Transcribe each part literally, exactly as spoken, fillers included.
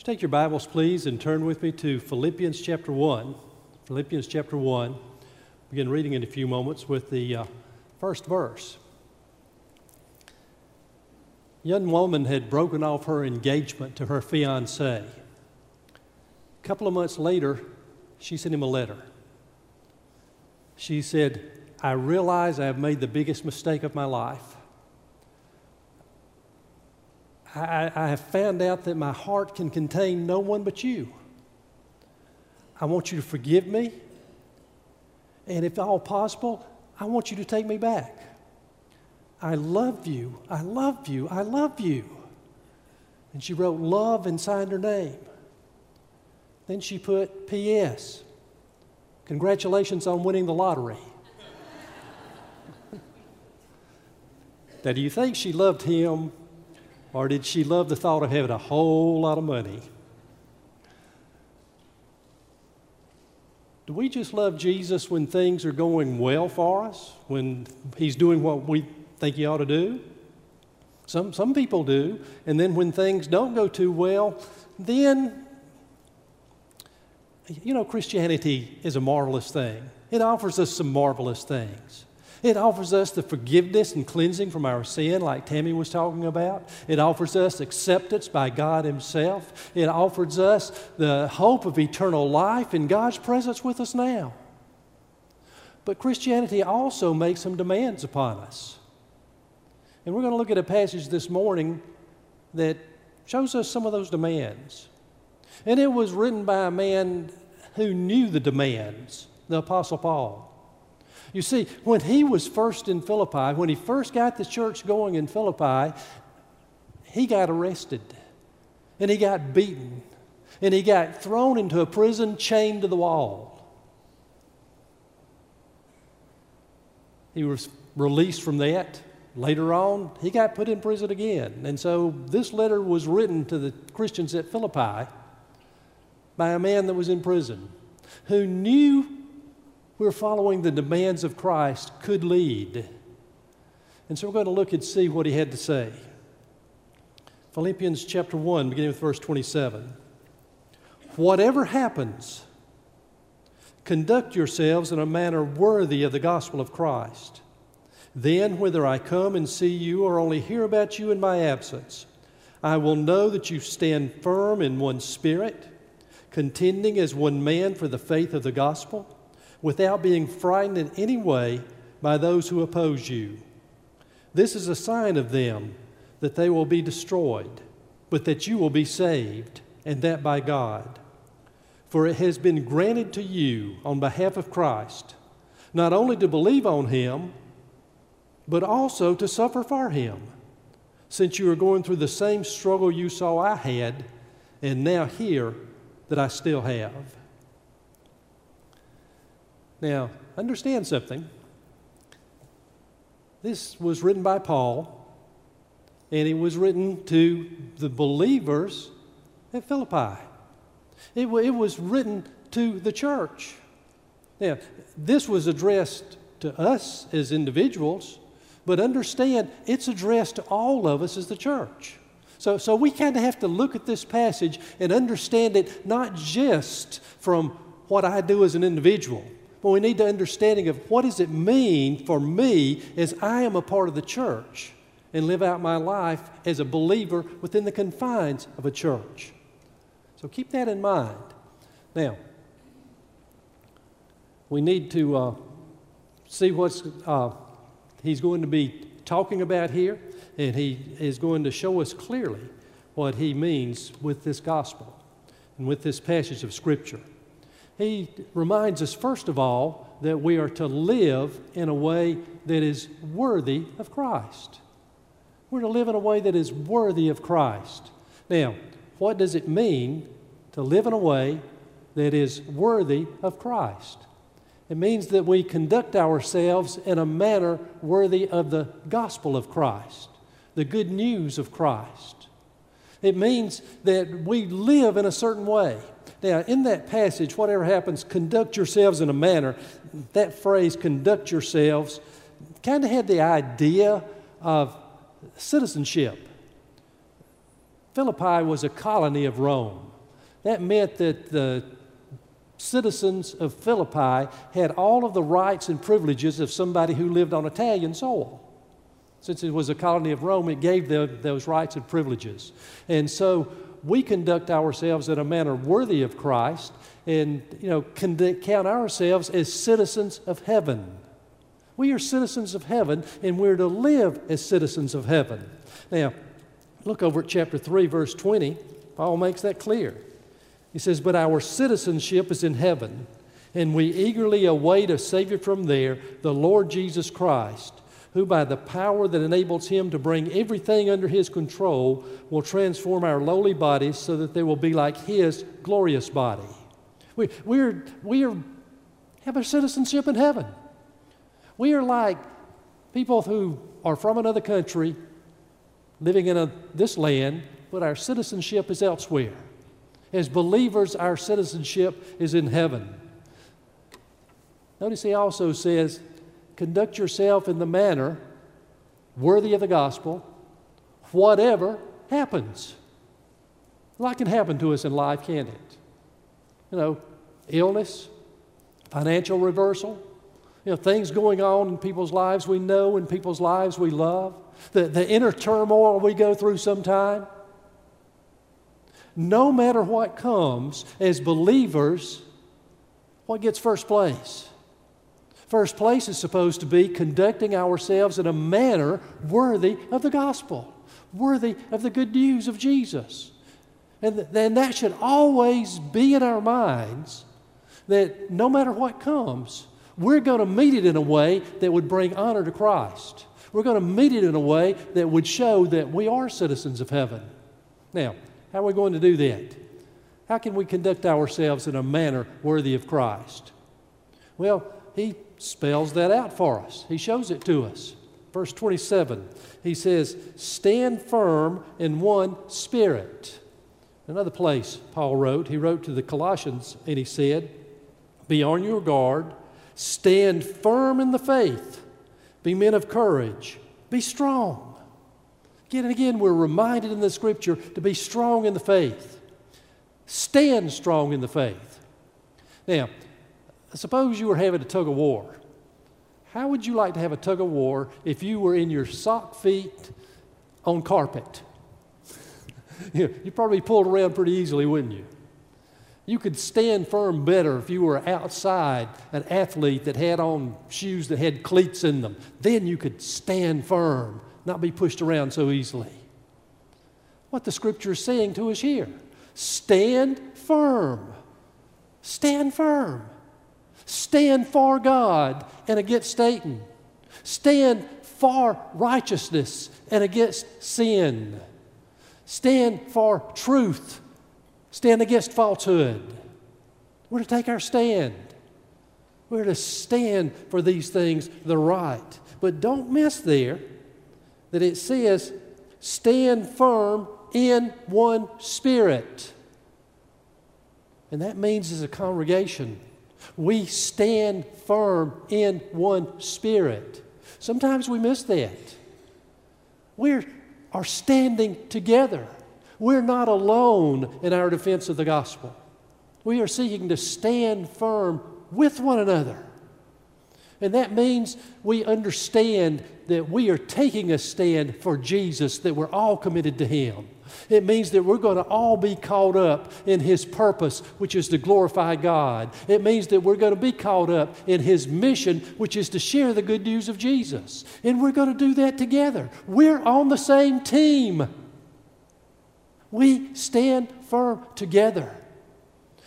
Just take your Bibles, please, and turn with me to Philippians chapter one. Philippians chapter one. Begin reading in a few moments with the uh, first verse. A young woman had broken off her engagement to her fiancé. A couple of months later, she sent him a letter. She said, I realize I have made the biggest mistake of my life. I, I have found out that my heart can contain no one but you. I want you to forgive me, and if at all possible, I want you to take me back. I love you, I love you, I love you. And she wrote love and signed her name. Then she put P S Congratulations on winning the lottery. Now, do you think she loved him, or did she love the thought of having a whole lot of money? Do we just love Jesus when things are going well for us, when he's doing what we think he ought to do? Some, some people do. And then when things don't go too well, then, you know, Christianity is a marvelous thing. It offers us some marvelous things. It offers us the forgiveness and cleansing from our sin, like Tammy was talking about. It offers us acceptance by God himself. It offers us the hope of eternal life in God's presence with us now. But Christianity also makes some demands upon us. And we're going to look at a passage this morning that shows us some of those demands. And it was written by a man who knew the demands, the Apostle Paul. You see, when he was first in Philippi, when he first got the church going in Philippi, he got arrested, and he got beaten, and he got thrown into a prison chained to the wall. He was released from that. Later on, he got put in prison again. And so this letter was written to the Christians at Philippi by a man that was in prison, who knew we're following the demands of Christ could lead. And so we're going to look and see what he had to say. Philippians chapter one, beginning with verse twenty-seven. Whatever happens, conduct yourselves in a manner worthy of the gospel of Christ. Then, whether I come and see you or only hear about you in my absence, I will know that you stand firm in one spirit, contending as one man for the faith of the gospel, without being frightened in any way by those who oppose you. This is a sign of them that they will be destroyed, but that you will be saved, and that by God. For it has been granted to you on behalf of Christ, not only to believe on him, but also to suffer for him, since you are going through the same struggle you saw I had, and now hear that I still have. Now, understand something. This was written by Paul, and it was written to the believers at Philippi. It, it was written to the church. Now, this was addressed to us as individuals, but understand it's addressed to all of us as the church. So, so we kind of have to look at this passage and understand it not just from what I do as an individual, but we need the understanding of what does it mean for me as I am a part of the church and live out my life as a believer within the confines of a church. So keep that in mind. Now, we need to uh, see what uh, he's going to be talking about here, and he is going to show us clearly what he means with this gospel and with this passage of Scripture. He reminds us, first of all, that we are to live in a way that is worthy of Christ. We're to live in a way that is worthy of Christ. Now, what does it mean to live in a way that is worthy of Christ? It means that we conduct ourselves in a manner worthy of the gospel of Christ, the good news of Christ. It means that we live in a certain way. Now, in that passage, whatever happens, conduct yourselves in a manner. That phrase, conduct yourselves, kind of had the idea of citizenship. Philippi was a colony of Rome. That meant that the citizens of Philippi had all of the rights and privileges of somebody who lived on Italian soil. Since it was a colony of Rome, it gave them those rights and privileges. And so we conduct ourselves in a manner worthy of Christ and, you know, count ourselves as citizens of heaven. We are citizens of heaven, and we're to live as citizens of heaven. Now, look over at chapter three, verse twenty. Paul makes that clear. He says, "But our citizenship is in heaven, and we eagerly await a Savior from there, the Lord Jesus Christ, who by the power that enables him to bring everything under his control will transform our lowly bodies so that they will be like his glorious body." We, we're, we are, have our citizenship in heaven. We are like people who are from another country living in a, this land, but our citizenship is elsewhere. As believers, our citizenship is in heaven. Notice he also says, conduct yourself in the manner worthy of the gospel, whatever happens. A lot can happen to us in life, can't it? You know, illness, financial reversal, you know, things going on in people's lives we know, in people's lives we love, the, the inner turmoil we go through sometime. No matter what comes, as believers, what gets first place? First place is supposed to be conducting ourselves in a manner worthy of the gospel, worthy of the good news of Jesus. And th- then that should always be in our minds, that no matter what comes, we're going to meet it in a way that would bring honor to Christ. We're going to meet it in a way that would show that we are citizens of heaven. Now, how are we going to do that? How can we conduct ourselves in a manner worthy of Christ? Well, he spells that out for us. He shows it to us. Verse twenty-seven, he says, "Stand firm in one spirit." Another place Paul wrote, he wrote to the Colossians, and he said, "Be on your guard, stand firm in the faith, be men of courage, be strong." Again and again, we're reminded in the Scripture to be strong in the faith. Stand strong in the faith. Now, suppose you were having a tug of war. How would you like to have a tug of war if you were in your sock feet on carpet? you know, you'd probably be pulled around pretty easily, wouldn't you? You could stand firm better if you were outside an athlete that had on shoes that had cleats in them. Then you could stand firm, not be pushed around so easily. What the Scripture is saying to us here, stand firm. Stand firm. Stand for God and against Satan. Stand for righteousness and against sin. Stand for truth. Stand against falsehood. We're to take our stand. We're to stand for these things that are right. But don't miss there that it says, stand firm in one spirit. And that means as a congregation, we stand firm in one spirit. Sometimes we miss that. We are standing together. We're not alone in our defense of the gospel. We are seeking to stand firm with one another. And that means we understand that we are taking a stand for Jesus, that we're all committed to Him. It means that we're going to all be caught up in His purpose, which is to glorify God. It means that we're going to be caught up in His mission, which is to share the good news of Jesus. And we're going to do that together. We're on the same team. We stand firm together.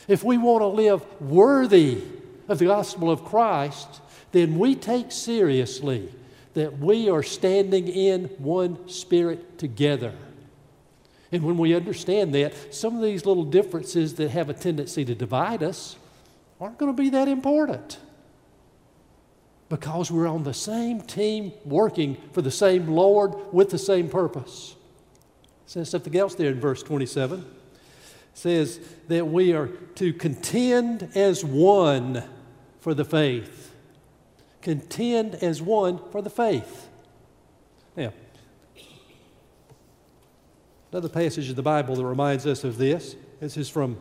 If we want to live worthy of the gospel of Christ, then we take seriously that we are standing in one spirit together. And when we understand that, some of these little differences that have a tendency to divide us aren't going to be that important, because we're on the same team working for the same Lord with the same purpose. It says something else there in verse twenty-seven. It says that we are to contend as one for the faith. Contend as one for the faith. Now, Another passage of the Bible that reminds us of this, this is from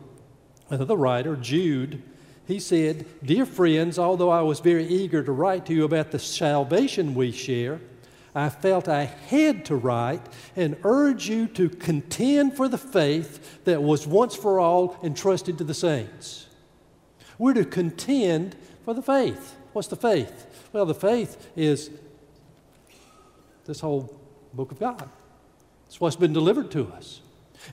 the writer, Jude. He said, "Dear friends, although I was very eager to write to you about the salvation we share, I felt I had to write and urge you to contend for the faith that was once for all entrusted to the saints." We're to contend for the faith. What's the faith? Well, the faith is this whole book of God. It's what's been delivered to us.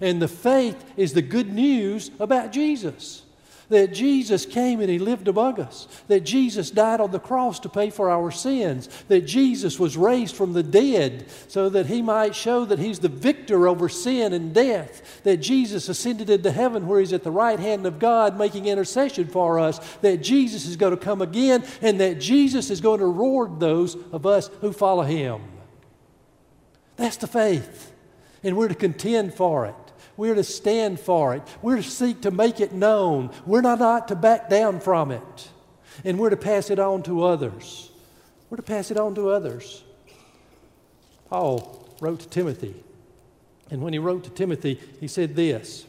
And the faith is the good news about Jesus. That Jesus came and He lived among us. That Jesus died on the cross to pay for our sins. That Jesus was raised from the dead so that He might show that He's the victor over sin and death. That Jesus ascended into heaven where He's at the right hand of God making intercession for us. That Jesus is going to come again and that Jesus is going to reward those of us who follow Him. That's the faith. And we're to contend for it. We're to stand for it. We're to seek to make it known. We're not, not to back down from it. And we're to pass it on to others. We're to pass it on to others. Paul wrote to Timothy. And when he wrote to Timothy, he said this,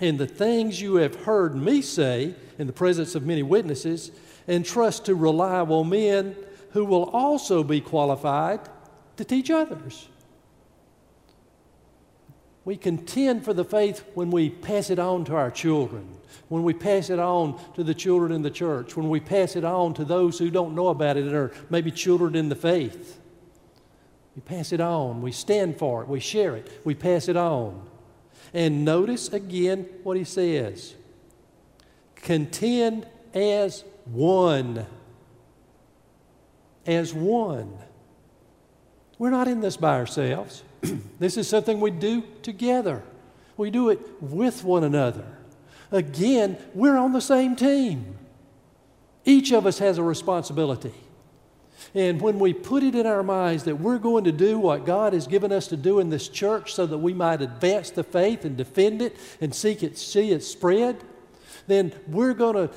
"And the things you have heard me say in the presence of many witnesses, entrust to reliable men who will also be qualified to teach others." We contend for the faith when we pass it on to our children, when we pass it on to the children in the church, when we pass it on to those who don't know about it and are maybe children in the faith. We pass it on. We stand for it. We share it. We pass it on. And notice again what he says. Contend as one. As one. We're not in this by ourselves. This is something we do together. We do it with one another. Again, we're on the same team. Each of us has a responsibility. And when we put it in our minds that we're going to do what God has given us to do in this church so that we might advance the faith and defend it and seek it, see it spread, then we're going to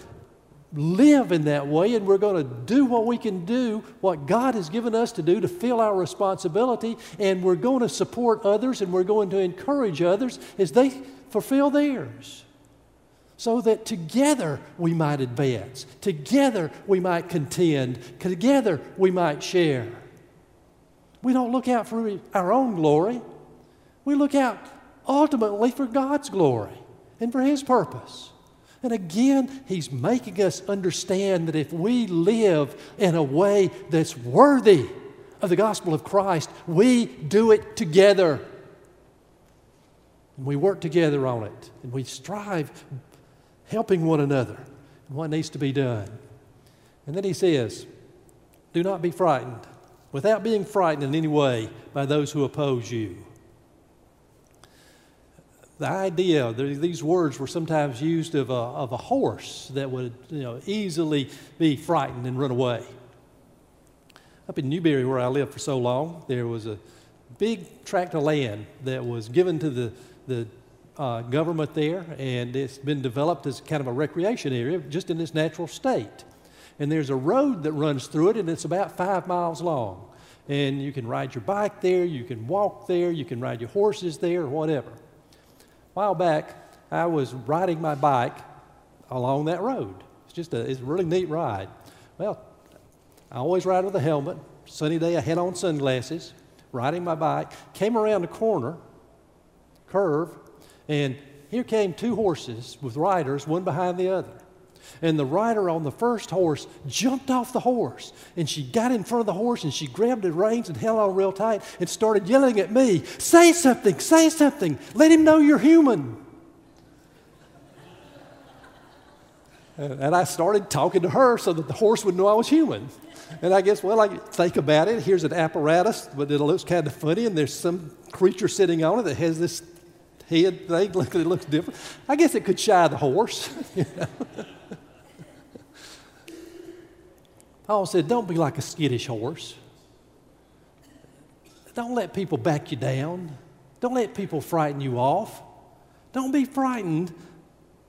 live in that way, and we're going to do what we can do, what God has given us to do to fill our responsibility, and we're going to support others, and we're going to encourage others as they fulfill theirs, so that together we might advance, together we might contend, together we might share. We don't look out for our own glory. We look out ultimately for God's glory and for His purpose. And again, He's making us understand that if we live in a way that's worthy of the gospel of Christ, we do it together. And we work together on it. And we strive helping one another and what needs to be done. And then he says, do not be frightened, without being frightened in any way by those who oppose you. The idea, these words were sometimes used of a, of a horse that would, you know, easily be frightened and run away. Up in Newberry, where I lived for so long, there was a big tract of land that was given to the, the uh, government there, and it's been developed as kind of a recreation area just in its natural state. And there's a road that runs through it, and it's about five miles long. And you can ride your bike there, you can walk there, you can ride your horses there, or whatever. A while back, I was riding my bike along that road. It's just a, it's a really neat ride. Well, I always ride with a helmet. Sunny day, I had on sunglasses, riding my bike. Came around a corner, curve, and here came two horses with riders, one behind the other. And the rider on the first horse jumped off the horse, and she got in front of the horse, and she grabbed the reins and held on real tight and started yelling at me, "Say something, say something, let him know you're human." And I started talking to her so that the horse would know I was human. And I guess, well, I think about it. Here's an apparatus, but it looks kind of funny, and there's some creature sitting on it that has this head thing that looks different. I guess it could shy the horse, you know. Paul said, don't be like a skittish horse. Don't let people back you down. Don't let people frighten you off. Don't be frightened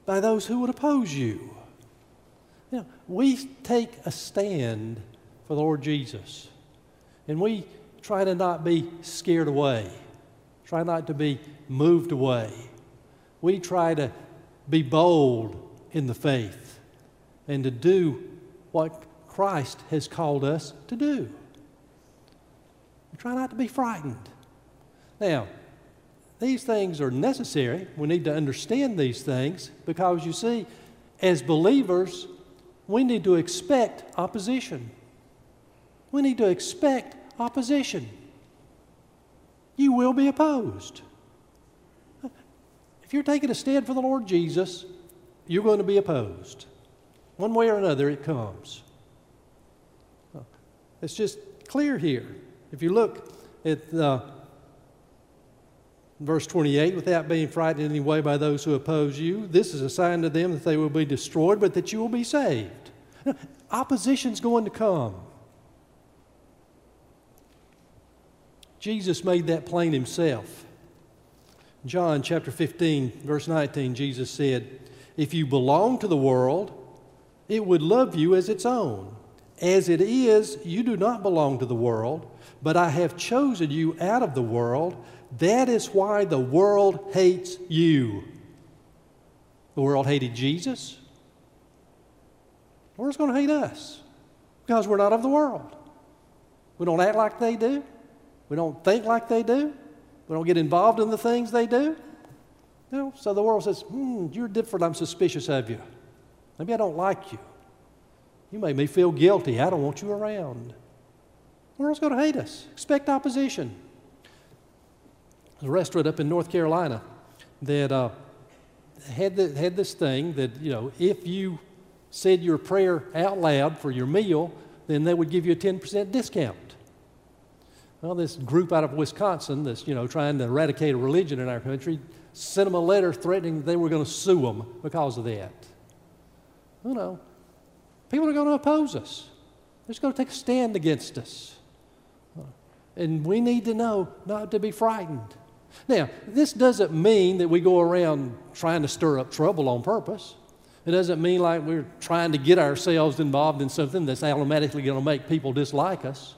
by those who would oppose you. You know, we take a stand for the Lord Jesus, and we try to not be scared away. Try not to be moved away. We try to be bold in the faith and to do what Christ has called us to do. We try not to be frightened. Now, these things are necessary. We need to understand these things because, you see, as believers, we need to expect opposition. We need to expect opposition. You will be opposed. If you're taking a stand for the Lord Jesus, you're going to be opposed. One way or another, it comes. It's just clear here. If you look at uh, verse twenty-eight, without being frightened in any way by those who oppose you, this is a sign to them that they will be destroyed, but that you will be saved. Now, opposition's going to come. Jesus made that plain himself. John chapter fifteen, verse nineteen, Jesus said, "If you belong to the world, it would love you as its own. As it is, you do not belong to the world, but I have chosen you out of the world. That is why the world hates you." The world hated Jesus. The world's going to hate us because we're not of the world. We don't act like they do. We don't think like they do. We don't get involved in the things they do. You know, so the world says, hmm, you're different. I'm suspicious of you. Maybe I don't like you. You make me feel guilty. I don't want you around. The world's going to hate us. Expect opposition. There's a restaurant up in North Carolina that uh, had, the, had this thing that, you know, if you said your prayer out loud for your meal, then they would give you a ten percent discount. Well, this group out of Wisconsin that's, you know, trying to eradicate a religion in our country sent them a letter threatening they were going to sue them because of that. You know, people are going to oppose us. They're just going to take a stand against us. And we need to know not to be frightened. Now, this doesn't mean that we go around trying to stir up trouble on purpose. It doesn't mean like we're trying to get ourselves involved in something that's automatically going to make people dislike us.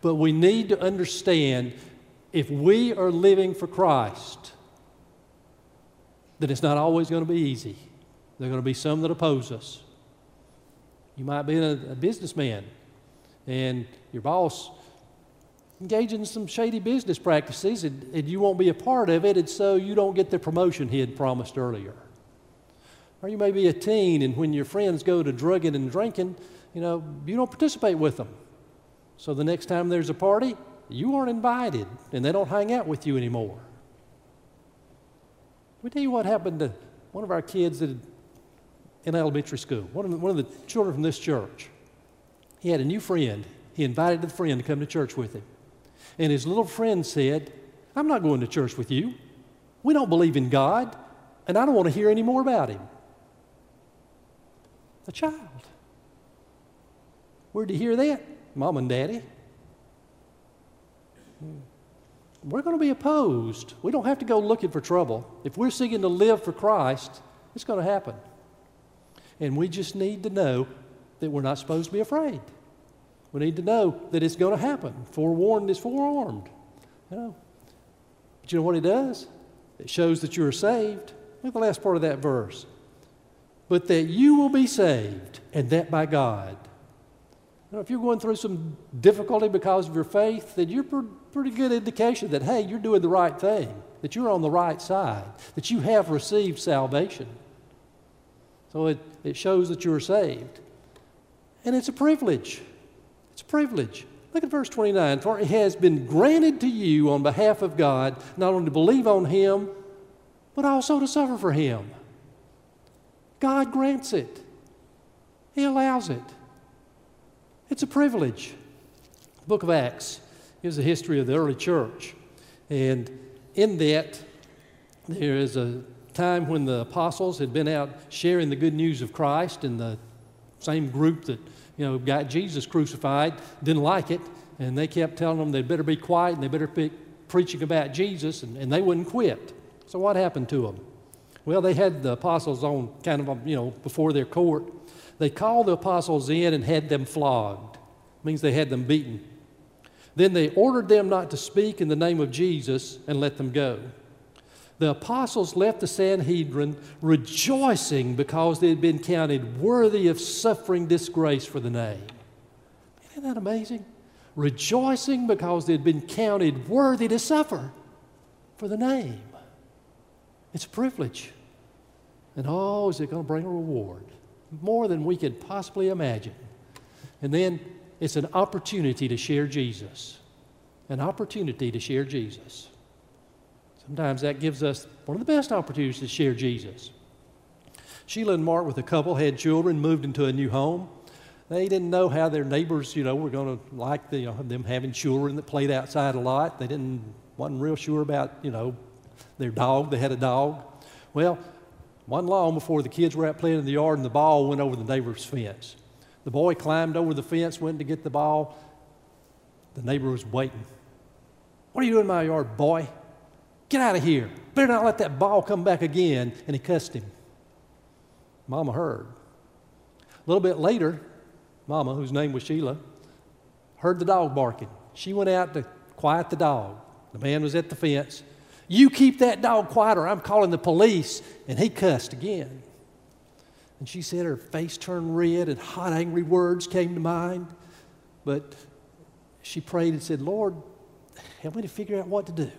But we need to understand, if we are living for Christ, that it's not always going to be easy. There are going to be some that oppose us. You might be a, a businessman, and your boss engaging in some shady business practices, and, and you won't be a part of it, and so you don't get the promotion he had promised earlier. Or you may be a teen, and when your friends go to drugging and drinking, you know, you don't participate with them. So the next time there's a party, you aren't invited, and they don't hang out with you anymore. Let me tell you what happened to one of our kids in elementary school, one of, the, one of the children from this church. He had a new friend. He invited the friend to come to church with him. And his little friend said, "I'm not going to church with you. We don't believe in God, and I don't want to hear any more about him." A child. Where'd you hear that? Mom and Daddy. We're going to be opposed. We don't have to go looking for trouble. If we're seeking to live for Christ, it's going to happen. And we just need to know that we're not supposed to be afraid. We need to know that it's going to happen. Forewarned is forearmed. You know? But you know what it does? It shows that you are saved. Look at the last part of that verse. "But that you will be saved, and that by God." Now, if you're going through some difficulty because of your faith, then you're a pretty good indication that, hey, you're doing the right thing, that you're on the right side, that you have received salvation. So it, it shows that you're saved. And it's a privilege. It's a privilege. Look at verse twenty-nine. "For it has been granted to you on behalf of God, not only to believe on him, but also to suffer for him." God grants it. He allows it. It's a privilege. The book of Acts is a history of the early church. And in that, there is a time when the apostles had been out sharing the good news of Christ, and the same group that, you know, got Jesus crucified didn't like it, and they kept telling them they better be quiet and they better be preaching about Jesus, and, and they wouldn't quit. So what happened to them? Well, they had the apostles on kind of, you know, before their court. They called the apostles in and had them flogged. It means they had them beaten. Then they ordered them not to speak in the name of Jesus and let them go. The apostles left the Sanhedrin rejoicing because they had been counted worthy of suffering disgrace for the name. Isn't that amazing? Rejoicing because they had been counted worthy to suffer for the name. It's a privilege. And oh, is it going to bring a reward? More than we could possibly imagine. And then it's an opportunity to share Jesus. An opportunity to share Jesus. Sometimes that gives us one of the best opportunities to share Jesus. Sheila and Mark, with a couple, had children, moved into a new home. They didn't know how their neighbors, you know, were going to like the, you know, them having children that played outside a lot. They didn't, wasn't real sure about, you know, their dog. They had a dog. Well, one long before the kids were out playing in the yard and the ball went over the neighbor's fence. The boy climbed over the fence, went to get the ball. The neighbor was waiting. "What are you doing in my yard, boy? Get out of here. Better not let that ball come back again." And he cussed him. Mama heard. A little bit later, Mama, whose name was Sheila, heard the dog barking. She went out to quiet the dog. The man was at the fence. "You keep that dog quiet or I'm calling the police." And he cussed again. And she said her face turned red and hot, angry words came to mind. But she prayed and said, "Lord, help me to figure out what to do."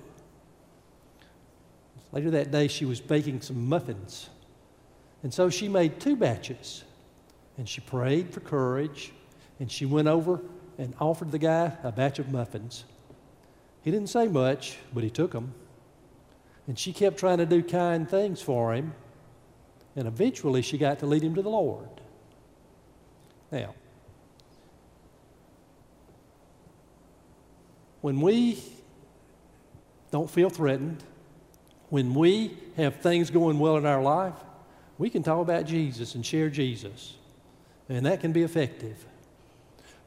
Later that day, she was baking some muffins. And so she made two batches. And she prayed for courage. And she went over and offered the guy a batch of muffins. He didn't say much, but he took them. And she kept trying to do kind things for him. And eventually, she got to lead him to the Lord. Now, when we don't feel threatened, when we have things going well in our life, we can talk about Jesus and share Jesus, and that can be effective.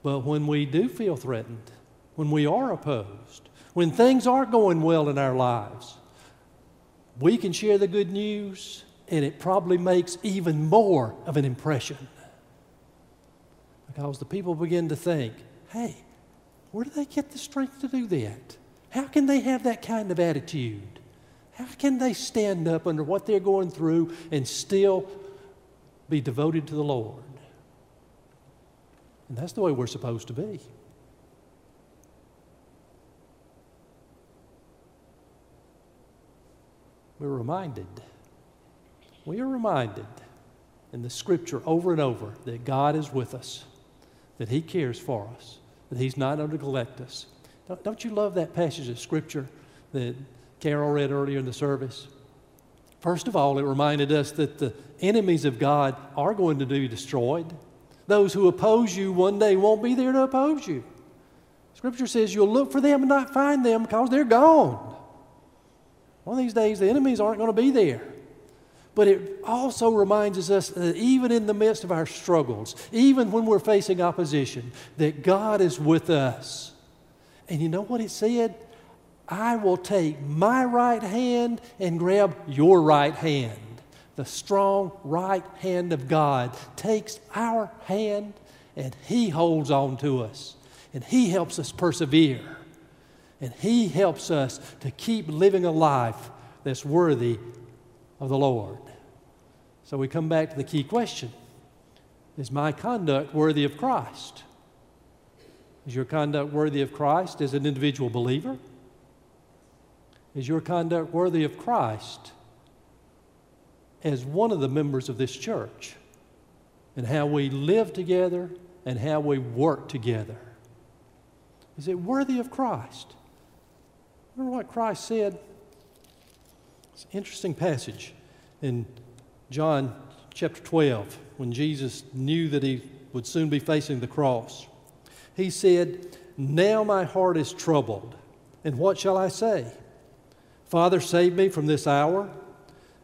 But when we do feel threatened, when we are opposed, when things aren't going well in our lives, we can share the good news, and it probably makes even more of an impression. Because the people begin to think, hey, where do they get the strength to do that? How can they have that kind of attitude? How can they stand up under what they're going through and still be devoted to the Lord? And that's the way we're supposed to be. We're reminded, we are reminded in the Scripture over and over that God is with us, that He cares for us, that He's not going to neglect us. Don't, don't you love that passage of Scripture that Carol read earlier in the service? First of all, it reminded us that the enemies of God are going to be destroyed. Those who oppose you one day won't be there to oppose you. Scripture says you'll look for them and not find them because they're gone. One of these days, the enemies aren't going to be there. But it also reminds us that even in the midst of our struggles, even when we're facing opposition, that God is with us. And you know what it said? I will take my right hand and grab your right hand. The strong right hand of God takes our hand and He holds on to us. And He helps us persevere. And He helps us to keep living a life that's worthy of the Lord. So we come back to the key question. Is my conduct worthy of Christ? Is your conduct worthy of Christ as an individual believer? Is your conduct worthy of Christ as one of the members of this church? And how we live together and how we work together. Is it worthy of Christ? Remember what Christ said? It's an interesting passage in John chapter twelve when Jesus knew that He would soon be facing the cross. He said, "Now my heart is troubled, and what shall I say? Father, save me from this hour?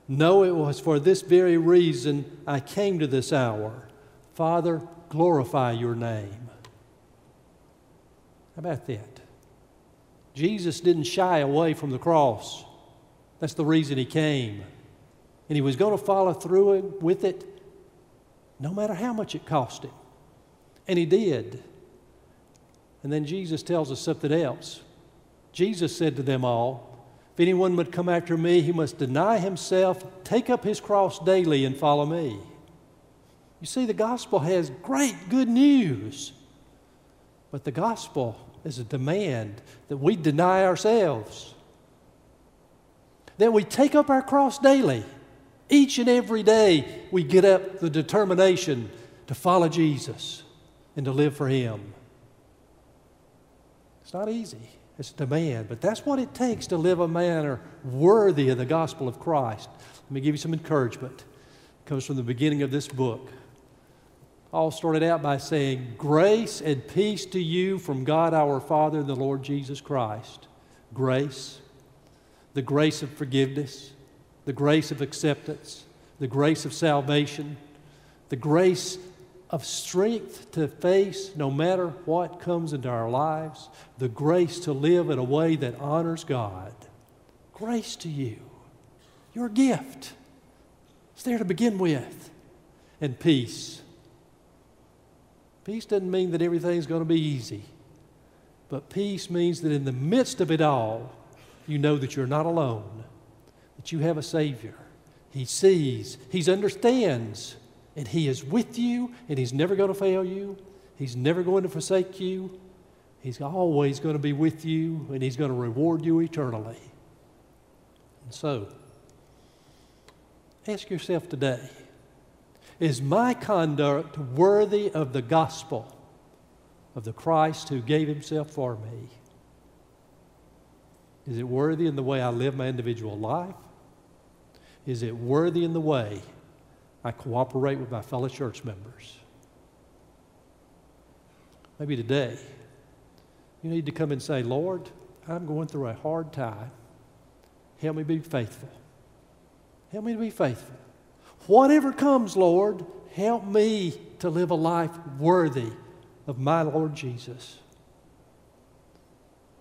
No, it was for this very reason I came to this hour. Father, glorify your name." How about that? Jesus didn't shy away from the cross. That's the reason He came. And He was going to follow through with it no matter how much it cost Him. And He did. And then Jesus tells us something else. Jesus said to them all, "If anyone would come after me, he must deny himself, take up his cross daily, and follow me." You see, the gospel has great good news. But the gospel is a demand that we deny ourselves, that we take up our cross daily. Each and every day we get up the determination to follow Jesus and to live for Him. It's not easy. It's a demand, but that's what it takes to live a manner worthy of the gospel of Christ. Let me give you some encouragement. It comes from the beginning of this book. All started out by saying, "Grace and peace to you from God our Father and the Lord Jesus Christ." Grace, the grace of forgiveness, the grace of acceptance, the grace of salvation, the grace of strength to face no matter what comes into our lives, the grace to live in a way that honors God. Grace to you, your gift. It's there to begin with. And peace. Peace doesn't mean that everything's going to be easy, but peace means that in the midst of it all, you know that you're not alone, that you have a Savior. He sees, He understands, and He is with you, and He's never going to fail you. He's never going to forsake you. He's always going to be with you, and He's going to reward you eternally. And so, ask yourself today, is my conduct worthy of the gospel of the Christ who gave Himself for me? Is it worthy in the way I live my individual life? Is it worthy in the way I cooperate with my fellow church members? Maybe today you need to come and say, "Lord, I'm going through a hard time. Help me be faithful. Help me to be faithful. Whatever comes, Lord, help me to live a life worthy of my Lord Jesus."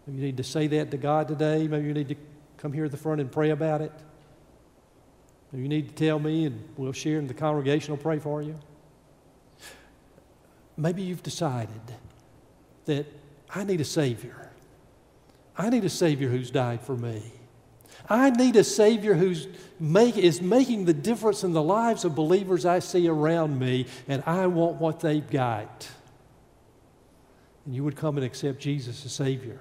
Maybe you need to say that to God today. Maybe you need to come here at the front and pray about it. Maybe you need to tell me, and we'll share, and the congregation will pray for you. Maybe you've decided that I need a Savior. I need a Savior who's died for me. I need a Savior who is making the difference in the lives of believers I see around me, and I want what they've got. And you would come and accept Jesus as Savior.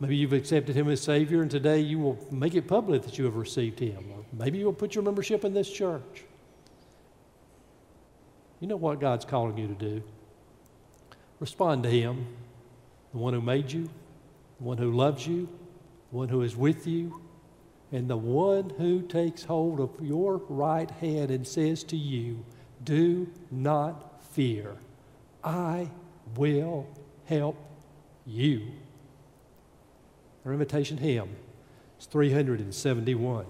Maybe you've accepted Him as Savior, and today you will make it public that you have received Him. Or maybe you'll put your membership in this church. You know what God's calling you to do. Respond to Him, the one who made you, the one who loves you, the one who is with you, and the one who takes hold of your right hand and says to you, "Do not fear. I will help you." Our invitation hymn is three seventy-one.